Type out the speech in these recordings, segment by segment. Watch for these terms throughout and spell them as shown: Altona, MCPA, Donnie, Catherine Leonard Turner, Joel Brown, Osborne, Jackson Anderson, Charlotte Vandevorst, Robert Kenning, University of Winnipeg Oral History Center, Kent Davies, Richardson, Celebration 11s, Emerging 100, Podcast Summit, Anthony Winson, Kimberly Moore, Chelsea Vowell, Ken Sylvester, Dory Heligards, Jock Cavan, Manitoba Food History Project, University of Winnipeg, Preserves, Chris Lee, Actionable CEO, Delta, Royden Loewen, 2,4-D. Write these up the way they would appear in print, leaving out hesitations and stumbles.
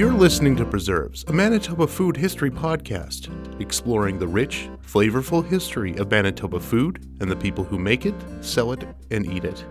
You're listening to Preserves, a Manitoba food history podcast, exploring the rich, flavorful history of Manitoba food and the people who make it, sell it, and eat it.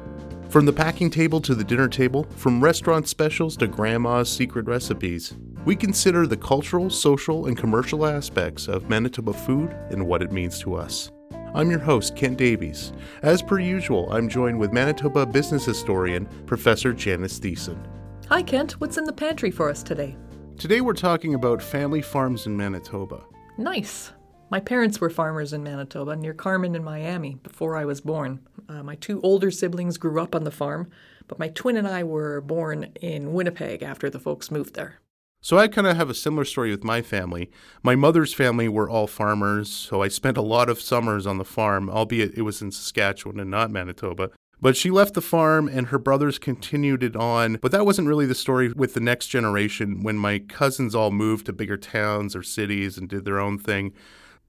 From the packing table to the dinner table, from restaurant specials to grandma's secret recipes, we consider the cultural, social, and commercial aspects of Manitoba food and what it means to us. I'm your host, Kent Davies. As per usual, I'm joined with Manitoba business historian, Professor Janice Thiessen. Hi, Kent. What's in the pantry for us today? Today we're talking about family farms in Manitoba. Nice. My parents were farmers in Manitoba, near Carman in Miami, before I was born. My two older siblings grew up on the farm, but my twin and I were born in Winnipeg after the folks moved there. So I kind of have a similar story with my family. My mother's family were all farmers, so I spent a lot of summers on the farm, albeit it was in Saskatchewan and not Manitoba. But she left the farm and her brothers continued it on, but that wasn't really the story with the next generation when my cousins all moved to bigger towns or cities and did their own thing.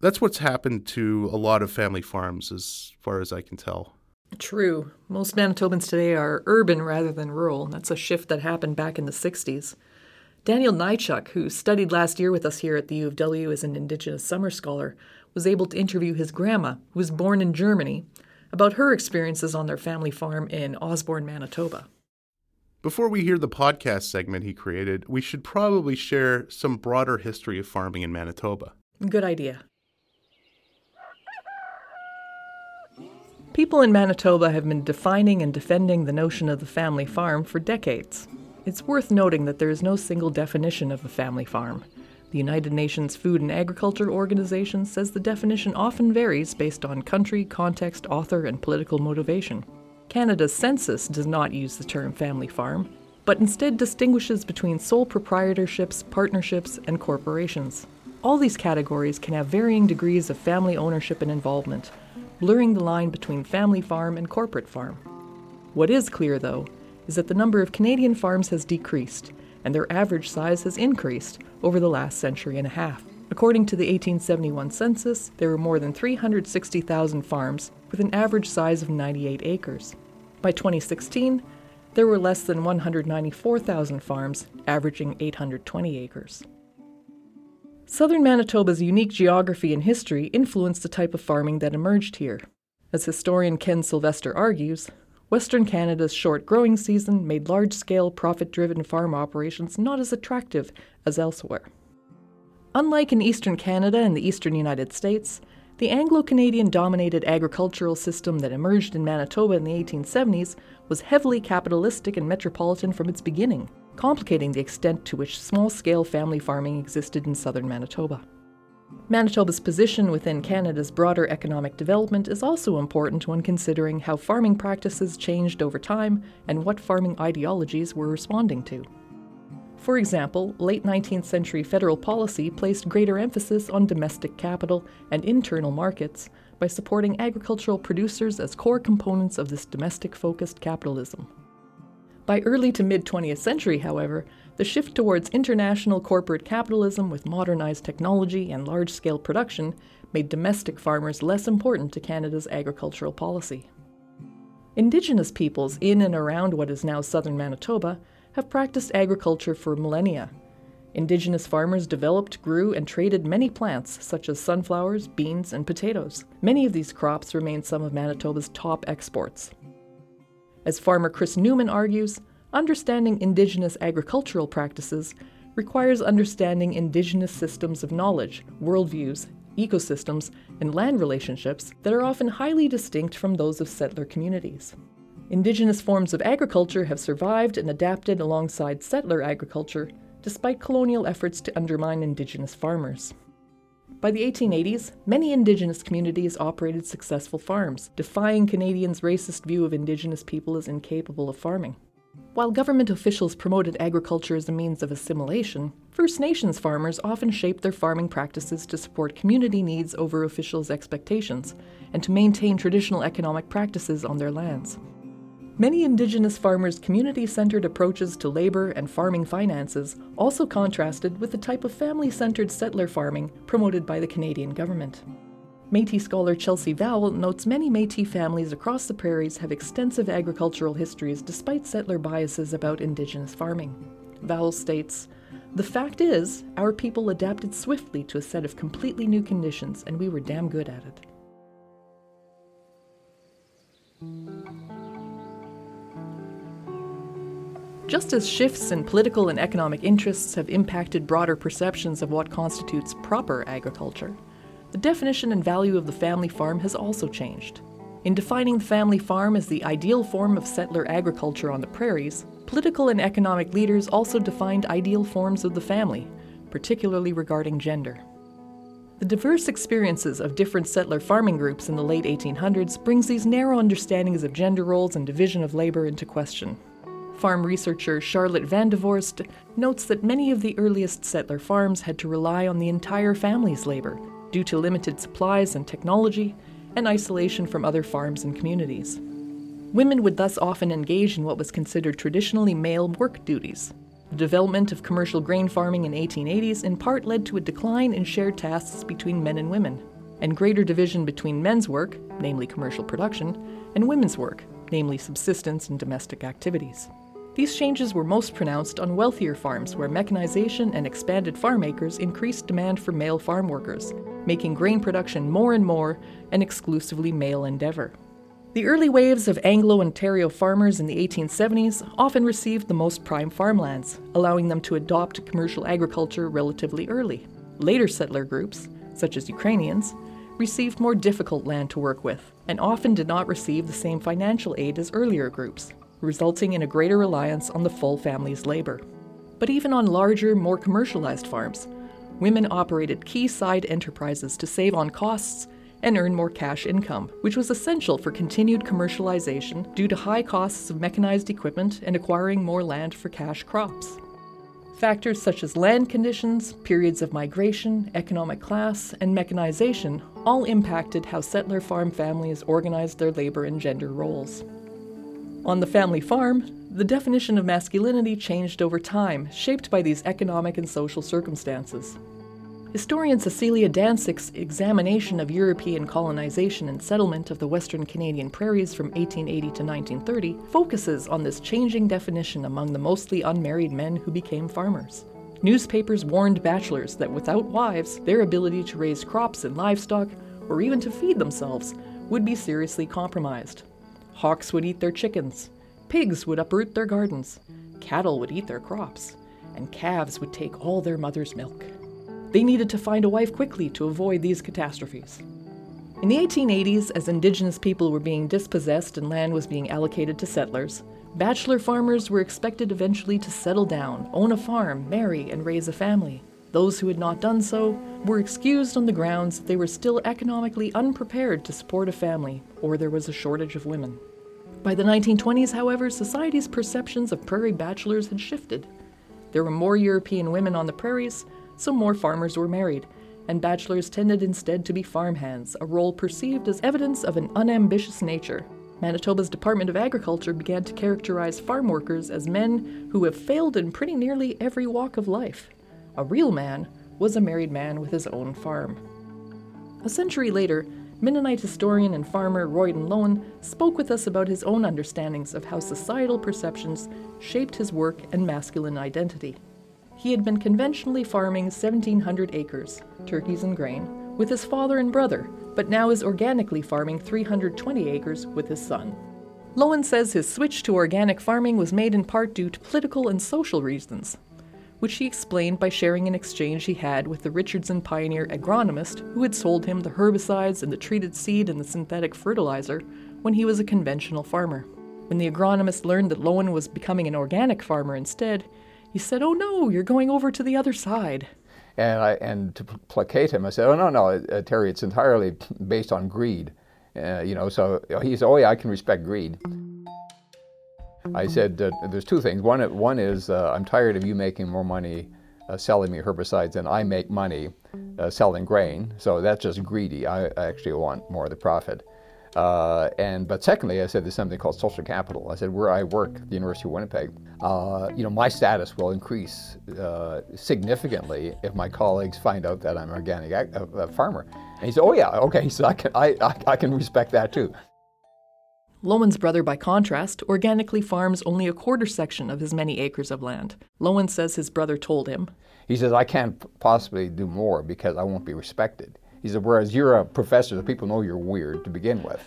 That's what's happened to a lot of family farms as far as I can tell. True. Most Manitobans today are urban rather than rural. That's a shift that happened back in the 60s. Daniel Nychuk, who studied last year with us here at the U of W as an Indigenous summer scholar, was able to interview his grandma, who was born in Germany, about her experiences on their family farm in Osborne, Manitoba. Before we hear the podcast segment he created, we should probably share some broader history of farming in Manitoba. Good idea. People in Manitoba have been defining and defending the notion of the family farm for decades. It's worth noting that there is no single definition of a family farm. The United Nations Food and Agriculture Organization says the definition often varies based on country, context, author, and political motivation. Canada's census does not use the term family farm, but instead distinguishes between sole proprietorships, partnerships, and corporations. All these categories can have varying degrees of family ownership and involvement, blurring the line between family farm and corporate farm. What is clear, though, is that the number of Canadian farms has decreased, and their average size has increased over the last century and a half. According to the 1871 census, there were more than 360,000 farms with an average size of 98 acres. By 2016, there were less than 194,000 farms, averaging 820 acres. Southern Manitoba's unique geography and history influenced the type of farming that emerged here. As historian Ken Sylvester argues, Western Canada's short growing season made large-scale, profit-driven farm operations not as attractive as elsewhere. Unlike in eastern Canada and the eastern United States, the Anglo-Canadian-dominated agricultural system that emerged in Manitoba in the 1870s was heavily capitalistic and metropolitan from its beginning, complicating the extent to which small-scale family farming existed in southern Manitoba. Manitoba's position within Canada's broader economic development is also important when considering how farming practices changed over time and what farming ideologies were responding to. For example, late 19th century federal policy placed greater emphasis on domestic capital and internal markets by supporting agricultural producers as core components of this domestic-focused capitalism. By early to mid-20th century, however, the shift towards international corporate capitalism with modernized technology and large-scale production made domestic farmers less important to Canada's agricultural policy. Indigenous peoples in and around what is now southern Manitoba have practiced agriculture for millennia. Indigenous farmers developed, grew, and traded many plants such as sunflowers, beans, and potatoes. Many of these crops remain some of Manitoba's top exports. As farmer Chris Newman argues, understanding Indigenous agricultural practices requires understanding Indigenous systems of knowledge, worldviews, ecosystems, and land relationships that are often highly distinct from those of settler communities. Indigenous forms of agriculture have survived and adapted alongside settler agriculture, despite colonial efforts to undermine Indigenous farmers. By the 1880s, many Indigenous communities operated successful farms, defying Canadians' racist view of Indigenous people as incapable of farming. While government officials promoted agriculture as a means of assimilation, First Nations farmers often shaped their farming practices to support community needs over officials' expectations and to maintain traditional economic practices on their lands. Many Indigenous farmers' community-centered approaches to labor and farming finances also contrasted with the type of family-centered settler farming promoted by the Canadian government. Métis scholar Chelsea Vowell notes many Métis families across the prairies have extensive agricultural histories despite settler biases about Indigenous farming. Vowell states, The fact is, our people adapted swiftly to a set of completely new conditions, and we were damn good at it. Just as shifts in political and economic interests have impacted broader perceptions of what constitutes proper agriculture, the definition and value of the family farm has also changed. In defining the family farm as the ideal form of settler agriculture on the prairies, political and economic leaders also defined ideal forms of the family, particularly regarding gender. The diverse experiences of different settler farming groups in the late 1800s brings these narrow understandings of gender roles and division of labor into question. Farm researcher Charlotte Vandevorst notes that many of the earliest settler farms had to rely on the entire family's labor due to limited supplies and technology, and isolation from other farms and communities. Women would thus often engage in what was considered traditionally male work duties. The development of commercial grain farming in the 1880s in part led to a decline in shared tasks between men and women, and greater division between men's work, namely commercial production, and women's work, namely subsistence and domestic activities. These changes were most pronounced on wealthier farms where mechanization and expanded farm acres increased demand for male farm workers, making grain production more and more an exclusively male endeavor. The early waves of Anglo-Ontario farmers in the 1870s often received the most prime farmlands, allowing them to adopt commercial agriculture relatively early. Later settler groups, such as Ukrainians, received more difficult land to work with, and often did not receive the same financial aid as earlier groups, resulting in a greater reliance on the full family's labor. But even on larger, more commercialized farms, women operated key side enterprises to save on costs and earn more cash income, which was essential for continued commercialization due to high costs of mechanized equipment and acquiring more land for cash crops. Factors such as land conditions, periods of migration, economic class, and mechanization all impacted how settler farm families organized their labor and gender roles. On the family farm, the definition of masculinity changed over time, shaped by these economic and social circumstances. Historian Cecilia Danczik's examination of European colonization and settlement of the Western Canadian prairies from 1880 to 1930 focuses on this changing definition among the mostly unmarried men who became farmers. Newspapers warned bachelors that without wives, their ability to raise crops and livestock, or even to feed themselves, would be seriously compromised. Hawks would eat their chickens, pigs would uproot their gardens, cattle would eat their crops, and calves would take all their mother's milk. They needed to find a wife quickly to avoid these catastrophes. In the 1880s, as Indigenous people were being dispossessed and land was being allocated to settlers, bachelor farmers were expected eventually to settle down, own a farm, marry, and raise a family. Those who had not done so were excused on the grounds that they were still economically unprepared to support a family, or there was a shortage of women. By the 1920s, however, society's perceptions of prairie bachelors had shifted. There were more European women on the prairies, so more farmers were married, and bachelors tended instead to be farmhands, a role perceived as evidence of an unambitious nature. Manitoba's Department of Agriculture began to characterize farm workers as men who have failed in pretty nearly every walk of life. A real man was a married man with his own farm. A century later, Mennonite historian and farmer Royden Loewen spoke with us about his own understandings of how societal perceptions shaped his work and masculine identity. He had been conventionally farming 1,700 acres, turkeys and grain, with his father and brother, but now is organically farming 320 acres with his son. Loewen says his switch to organic farming was made in part due to political and social reasons, which he explained by sharing an exchange he had with the Richardson pioneer agronomist who had sold him the herbicides and the treated seed and the synthetic fertilizer when he was a conventional farmer. When the agronomist learned that Loewen was becoming an organic farmer instead, he said, "Oh no, you're going over to the other side." And to placate him, I said, "Oh no, Terry, it's entirely based on greed." So he said, "Oh yeah, I can respect greed." I said, there's two things. One is, I'm tired of you making more money selling me herbicides than I make money selling grain. So that's just greedy. I actually want more of the profit. But secondly, I said, there's something called social capital. I said, where I work, the University of Winnipeg, my status will increase significantly if my colleagues find out that I'm an organic farmer. And he said, "Oh yeah, okay." He said, I can respect that too. Loewen's brother, by contrast, organically farms only a quarter section of his many acres of land. Loewen says his brother told him, he says, I can't possibly do more because I won't be respected. He said, whereas you're a professor, the people know you're weird to begin with.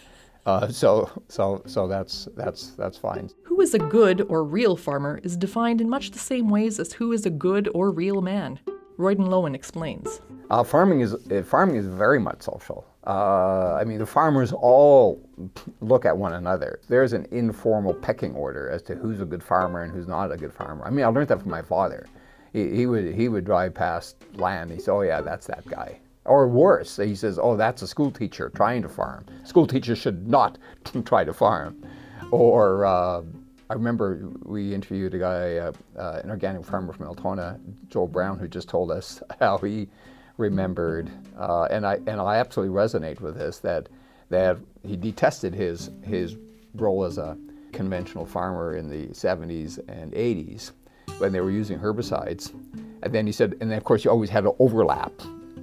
So that's fine. Who is a good or real farmer is defined in much the same ways as who is a good or real man. Royden Loewen explains. Farming is very much social. I mean, the farmers all look at one another. There's an informal pecking order as to who's a good farmer and who's not a good farmer. I mean, I learned that from my father. He would drive past land. He said, oh yeah, that's that guy. Or worse, he says, oh, that's a school teacher trying to farm. School teachers should not try to farm. Or I remember we interviewed a guy, an organic farmer from Altona, Joel Brown, who just told us how he remembered, and I absolutely resonate with this, that he detested his role as a conventional farmer in the 70s and 80s when they were using herbicides. And then he said, and then of course you always had an overlap.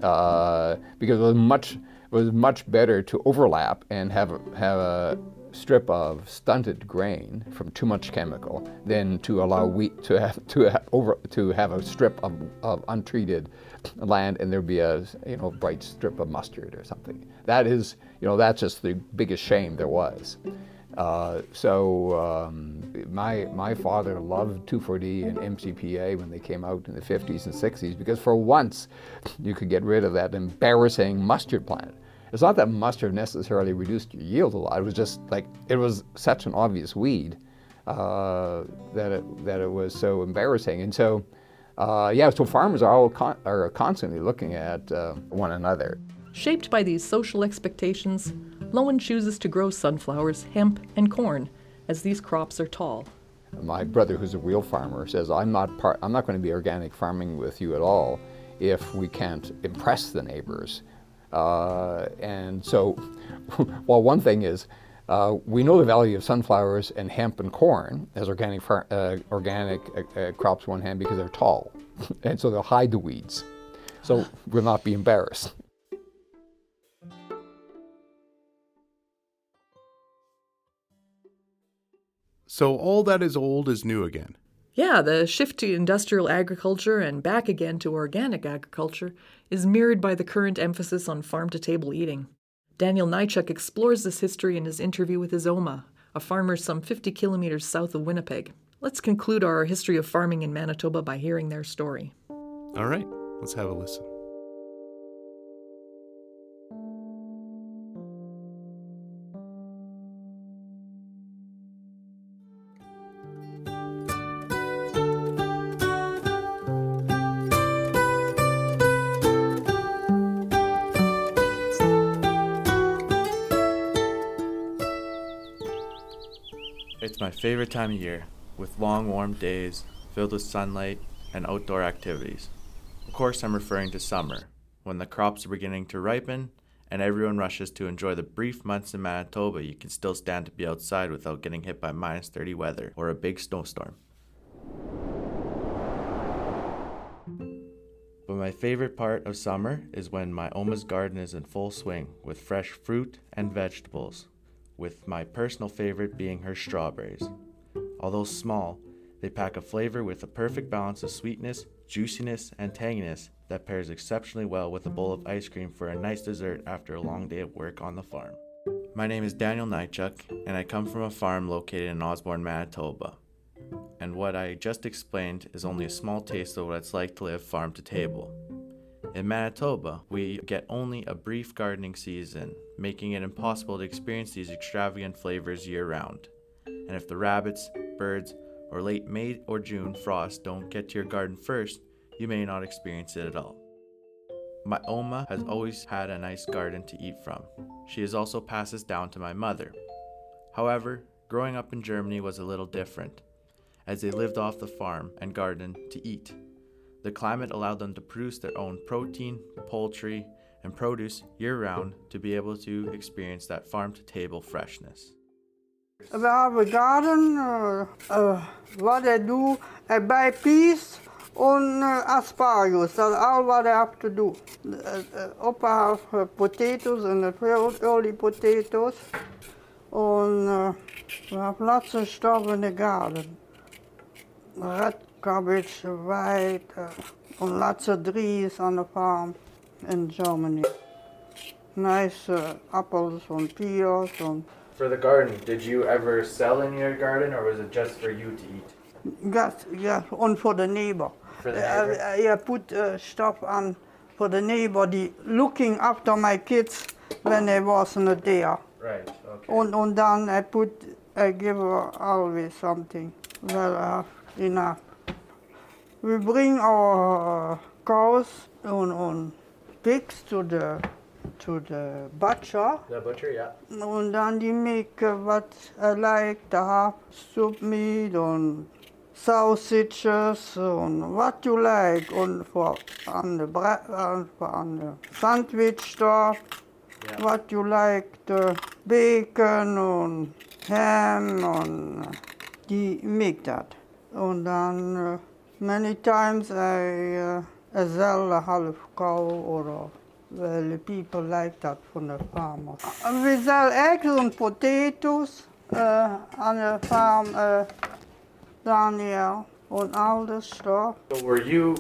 Because it was much better to overlap and have a strip of stunted grain from too much chemical than to allow wheat to have a strip of untreated land and there'd be a bright strip of mustard or something. That is that's just the biggest shame there was. My father loved 2,4-D and MCPA when they came out in the 50s and 60s because for once you could get rid of that embarrassing mustard plant. It's not that mustard necessarily reduced your yield a lot. It was just it was such an obvious weed that it was so embarrassing. And so, so farmers are all constantly looking at one another. Shaped by these social expectations, Loewen chooses to grow sunflowers, hemp, and corn, as these crops are tall. My brother, who's a real farmer, says, I'm not going to be organic farming with you at all if we can't impress the neighbors. And so, well, one thing is, we know the value of sunflowers and hemp and corn as organic crops, on one hand, because they're tall, and so they'll hide the weeds. So we'll not be embarrassed. So all that is old is new again. Yeah, the shift to industrial agriculture and back again to organic agriculture is mirrored by the current emphasis on farm-to-table eating. Daniel Nychuk explores this history in his interview with Izoma, a farmer some 50 kilometers south of Winnipeg. Let's conclude our history of farming in Manitoba by hearing their story. All right, let's have a listen. My favorite time of year, with long warm days filled with sunlight and outdoor activities. Of course, I'm referring to summer, when the crops are beginning to ripen and everyone rushes to enjoy the brief months in Manitoba you can still stand to be outside without getting hit by minus 30 weather or a big snowstorm. But my favorite part of summer is when my Oma's garden is in full swing with fresh fruit and vegetables, with my personal favorite being her strawberries. Although small, they pack a flavor with a perfect balance of sweetness, juiciness, and tanginess that pairs exceptionally well with a bowl of ice cream for a nice dessert after a long day of work on the farm. My name is Daniel Nychuk, and I come from a farm located in Osborne, Manitoba. And what I just explained is only a small taste of what it's like to live farm to table. In Manitoba, we get only a brief gardening season, making it impossible to experience these extravagant flavors year-round. And if the rabbits, birds, or late May or June frosts don't get to your garden first, you may not experience it at all. My Oma has always had a nice garden to eat from. She has also passed this down to my mother. However, growing up in Germany was a little different, as they lived off the farm and garden to eat. The climate allowed them to produce their own protein, poultry, and produce year-round to be able to experience that farm-to-table freshness. We have a garden, what I do, I buy peas and asparagus, that's all what I have to do. Up I have potatoes and early potatoes, and we have lots of stuff in the garden. Red cabbage, white, and lots of trees on the farm in Germany. Nice apples and pears. And for the garden, did you ever sell in your garden, or was it just for you to eat? Yes, and for the neighbor. For the neighbor? I put stuff on for the neighbor, the looking after my kids when I wasn't there. Right, okay. And then I give her always something. Well, enough. We bring our cows and pigs to the butcher. The butcher, yeah. And then they make what I like, the half soup meat and sausages and what you like, and for on the bread, on the sandwich stuff, yeah. What you like, the bacon and ham, and they make that. And then many times I sell a half cow or the people like that from the farmers. We sell eggs and potatoes on the farm down here, on all this stuff. So were you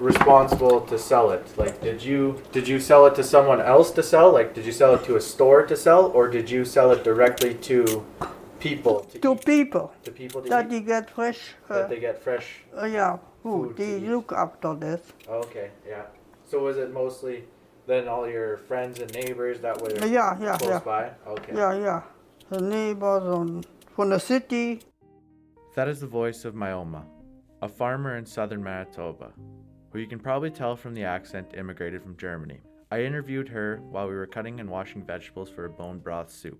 responsible to sell it? Like, did you sell it to someone else to sell? Like, did you sell it to a store to sell, or did you sell it directly to people? To people. That they get fresh. Yeah. Food they look after this. Okay. Yeah. So was it mostly then all your friends and neighbors that were close by? Okay. Yeah. The neighbors from the city. That is the voice of Myoma, a farmer in southern Manitoba, who you can probably tell from the accent immigrated from Germany. I interviewed her while we were cutting and washing vegetables for a bone broth soup.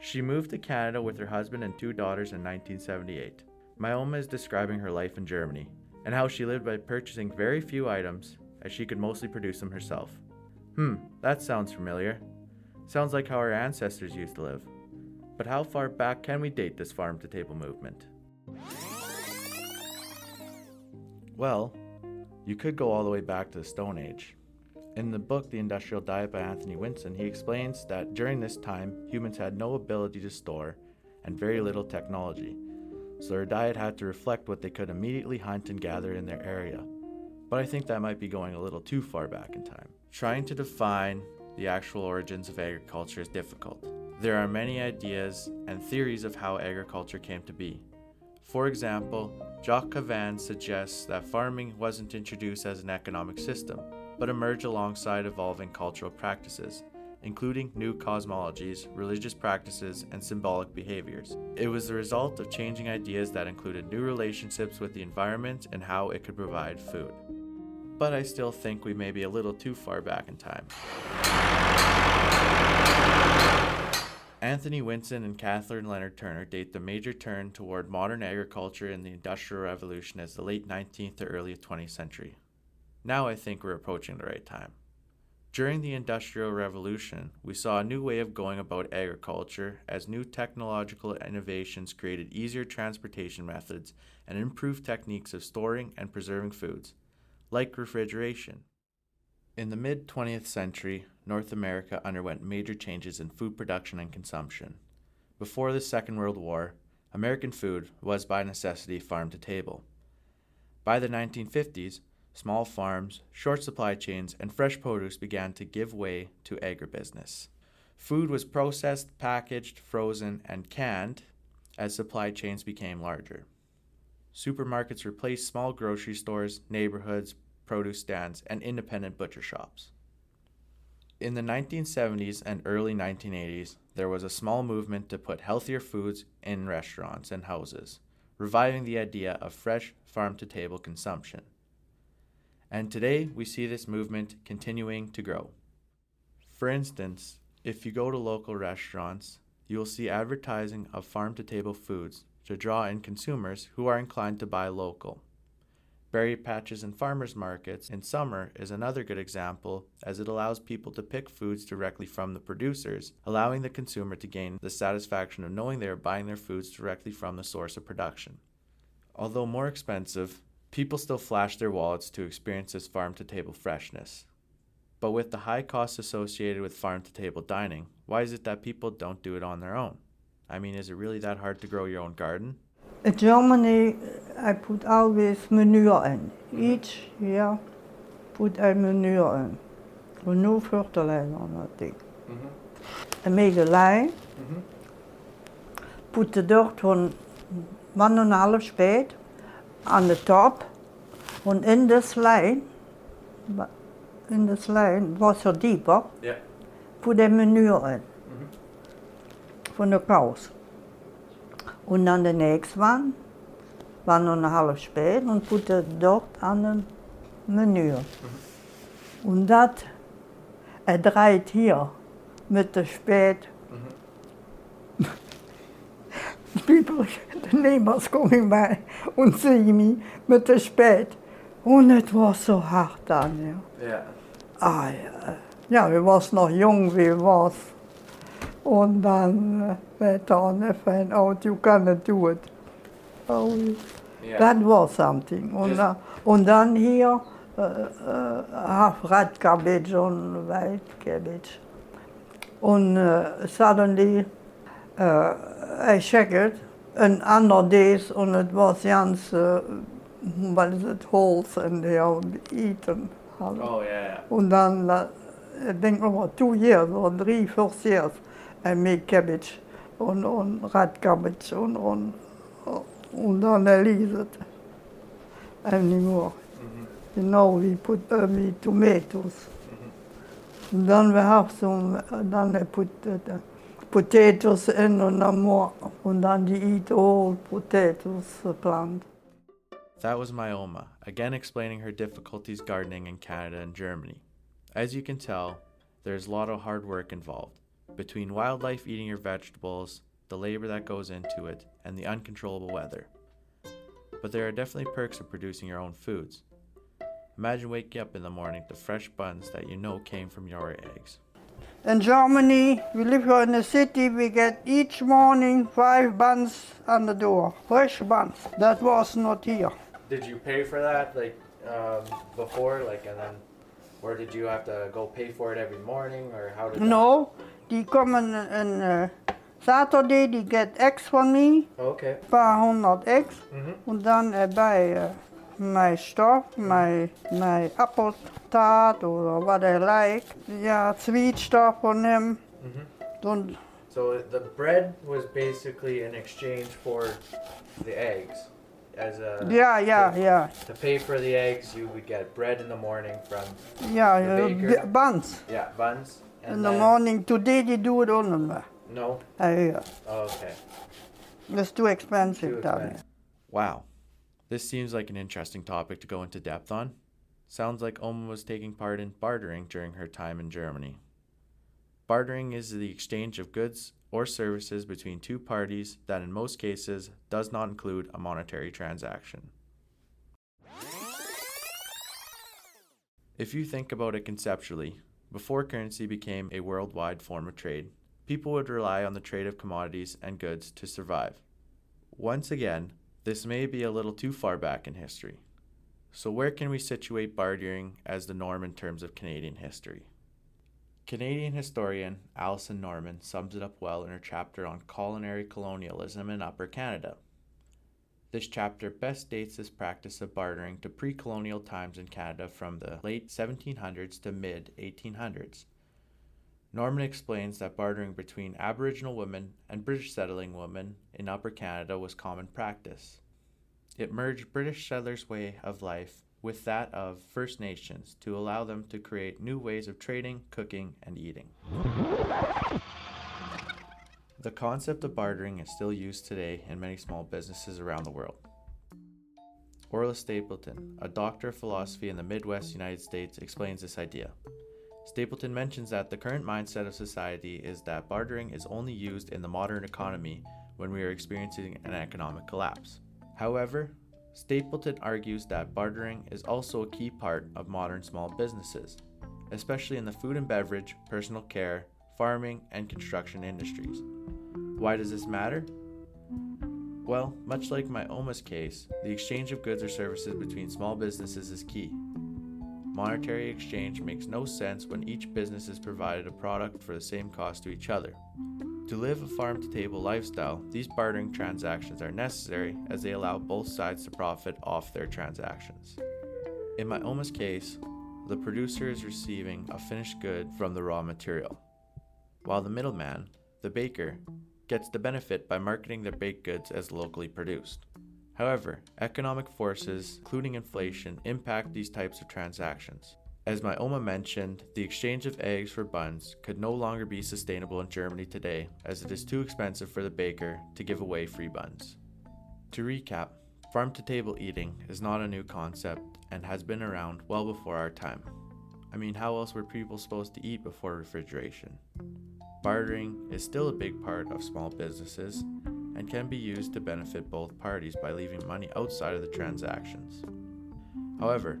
She moved to Canada with her husband and two daughters in 1978. Myoma is describing her life in Germany and how she lived by purchasing very few items, as she could mostly produce them herself. That sounds familiar. Sounds like how our ancestors used to live. But how far back can we date this farm-to-table movement? Well, you could go all the way back to the Stone Age. In the book The Industrial Diet by Anthony Winson, he explains that during this time, humans had no ability to store and very little technology, so their diet had to reflect what they could immediately hunt and gather in their area. But I think that might be going a little too far back in time. Trying to define the actual origins of agriculture is difficult. There are many ideas and theories of how agriculture came to be. For example, Jock Cavan suggests that farming wasn't introduced as an economic system, but emerged alongside evolving cultural practices, including new cosmologies, religious practices, and symbolic behaviors. It was the result of changing ideas that included new relationships with the environment and how it could provide food. But I still think we may be a little too far back in time. Anthony Winson and Catherine Leonard Turner date the major turn toward modern agriculture in the Industrial Revolution as the late 19th to early 20th century. Now I think we're approaching the right time. During the Industrial Revolution, we saw a new way of going about agriculture as new technological innovations created easier transportation methods and improved techniques of storing and preserving foods, like refrigeration. In the mid-20th century, North America underwent major changes in food production and consumption. Before the Second World War, American food was by necessity farm to table. By the 1950s, small farms, short supply chains, and fresh produce began to give way to agribusiness. Food was processed, packaged, frozen, and canned as supply chains became larger. Supermarkets replaced small grocery stores, neighborhoods, produce stands, and independent butcher shops. In the 1970s and early 1980s, there was a small movement to put healthier foods in restaurants and houses, reviving the idea of fresh farm-to-table consumption. And today, we see this movement continuing to grow. For instance, if you go to local restaurants, you will see advertising of farm-to-table foods to draw in consumers who are inclined to buy local. Berry patches and farmers markets in summer is another good example, as it allows people to pick foods directly from the producers, allowing the consumer to gain the satisfaction of knowing they are buying their foods directly from the source of production. Although more expensive, people still flash their wallets to experience this farm-to-table freshness. But with the high costs associated with farm-to-table dining, why is it that people don't do it on their own? I mean, is it really that hard to grow your own garden? In Germany, I put always manure in. Each year, put a manure in. So no fertilizer or nothing. Mm-hmm. I made a line, mm-hmm. put the dirt on 1.5 spade on the top, and in this line, water deeper, yeah. put a manure in. From the cows. And then the next one, 1.5 spade, and put the dirt on the manure. Mm-hmm. And that I dried here with the spade. Mm-hmm. People, the neighbors coming by and seeing me with the spade. And it was so hard down here. Yeah. We was not young, we was. And then later on I find out you cannot do it. Oh, yeah. That was something. And then here half red cabbage and white cabbage. And suddenly I checked it, and other days, and it was just holes and they all eaten. Oh yeah. And then I think over 2 years or 3 first years. I make cabbage, on red cabbage, and then I leave it anymore. Mm-hmm. You know, we put only tomatoes. Mm-hmm. Then we have some. Then I put the potatoes in, and more, and then you eat all potatoes plant. That was Myoma again explaining her difficulties gardening in Canada and Germany. As you can tell, there's a lot of hard work involved. Between wildlife eating your vegetables, the labor that goes into it, and the uncontrollable weather. But there are definitely perks of producing your own foods. Imagine waking up in the morning to fresh buns that you know came from your eggs. In Germany, we live here in the city, we get each morning 5 buns on the door. Fresh buns. That was not here. Did you pay for that before? Or did you have to go pay for it every morning, or how did? No, they come on Saturday. They get eggs from me. Okay. 400 eggs, mm-hmm. and then I buy my stuff, my apple tart or what I like. Yeah, sweet stuff from them. Mm-hmm. So the bread was basically an exchange for the eggs. To pay for the eggs, you would get bread in the morning from the baker. Buns. Yeah, buns. And in the morning. Today they do it only. No? Okay. It's too expensive. Wow. This seems like an interesting topic to go into depth on. Sounds like Oma was taking part in bartering during her time in Germany. Bartering is the exchange of goods or services between two parties that in most cases does not include a monetary transaction. If you think about it conceptually, before currency became a worldwide form of trade, people would rely on the trade of commodities and goods to survive. Once again, this may be a little too far back in history. So where can we situate bartering as the norm in terms of Canadian history? Canadian historian Alison Norman sums it up well in her chapter on culinary colonialism in Upper Canada. This chapter best dates this practice of bartering to pre-colonial times in Canada from the late 1700s to mid-1800s. Norman explains that bartering between Aboriginal women and British settling women in Upper Canada was common practice. It merged British settlers' way of life with that of First Nations to allow them to create new ways of trading, cooking, and eating. The concept of bartering is still used today in many small businesses around the world. Orla Stapleton, a doctor of philosophy in the Midwest United States, explains this idea. Stapleton mentions that the current mindset of society is that bartering is only used in the modern economy when we are experiencing an economic collapse. However, Stapleton argues that bartering is also a key part of modern small businesses, especially in the food and beverage, personal care, farming, and construction industries. Why does this matter? Well, much like my Oma's case, the exchange of goods or services between small businesses is key. Monetary exchange makes no sense when each business is provided a product for the same cost to each other. To live a farm-to-table lifestyle, these bartering transactions are necessary as they allow both sides to profit off their transactions. In Myoma's case, the producer is receiving a finished good from the raw material, while the middleman, the baker, gets the benefit by marketing their baked goods as locally produced. However, economic forces, including inflation, impact these types of transactions. As Myoma mentioned, the exchange of eggs for buns could no longer be sustainable in Germany today, as it is too expensive for the baker to give away free buns. To recap, farm-to-table eating is not a new concept and has been around well before our time. I mean, how else were people supposed to eat before refrigeration? Bartering is still a big part of small businesses and can be used to benefit both parties by leaving money outside of the transactions. However,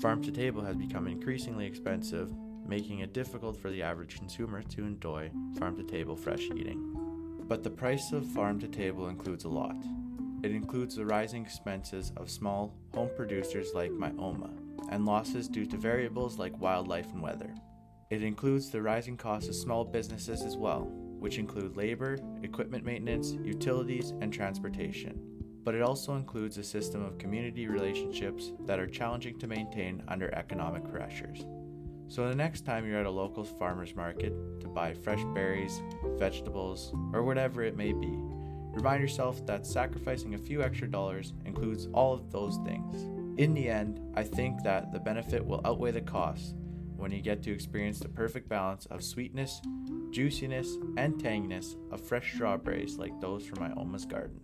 farm-to-table has become increasingly expensive, making it difficult for the average consumer to enjoy farm-to-table fresh eating. But the price of farm-to-table includes a lot. It includes the rising expenses of small home producers like Myoma, and losses due to variables like wildlife and weather. It includes the rising costs of small businesses as well, which include labor, equipment maintenance, utilities, and transportation. But it also includes a system of community relationships that are challenging to maintain under economic pressures. So the next time you're at a local farmer's market to buy fresh berries, vegetables, or whatever it may be, remind yourself that sacrificing a few extra dollars includes all of those things. In the end, I think that the benefit will outweigh the cost when you get to experience the perfect balance of sweetness, juiciness, and tanginess of fresh strawberries like those from my Oma's garden.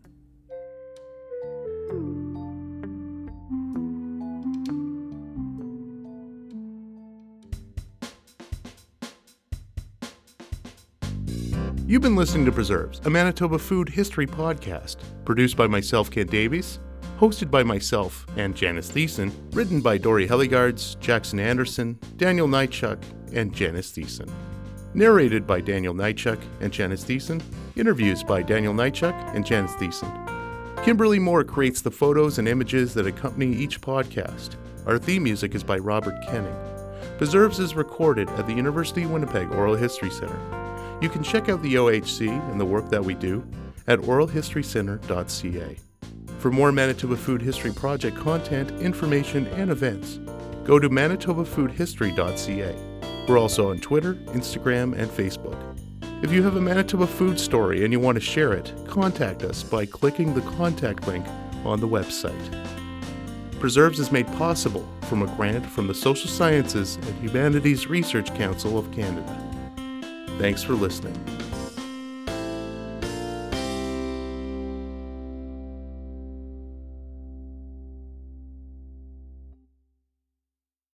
You've been listening to Preserves, a Manitoba food history podcast, produced by myself, Kent Davies, hosted by myself and Janice Thiessen, written by Dory Heligards, Jackson Anderson, Daniel Nychuk, and Janice Thiessen. Narrated by Daniel Nychuk and Janice Thiessen, interviews by Daniel Nychuk and Janice Thiessen. Kimberly Moore creates the photos and images that accompany each podcast. Our theme music is by Robert Kenning. Preserves is recorded at the University of Winnipeg Oral History Center. You can check out the OHC and the work that we do at oralhistorycenter.ca. For more Manitoba Food History Project content, information, and events, go to manitobafoodhistory.ca. We're also on Twitter, Instagram, and Facebook. If you have a Manitoba food story and you want to share it, contact us by clicking the contact link on the website. Preserves is made possible from a grant from the Social Sciences and Humanities Research Council of Canada. Thanks for listening.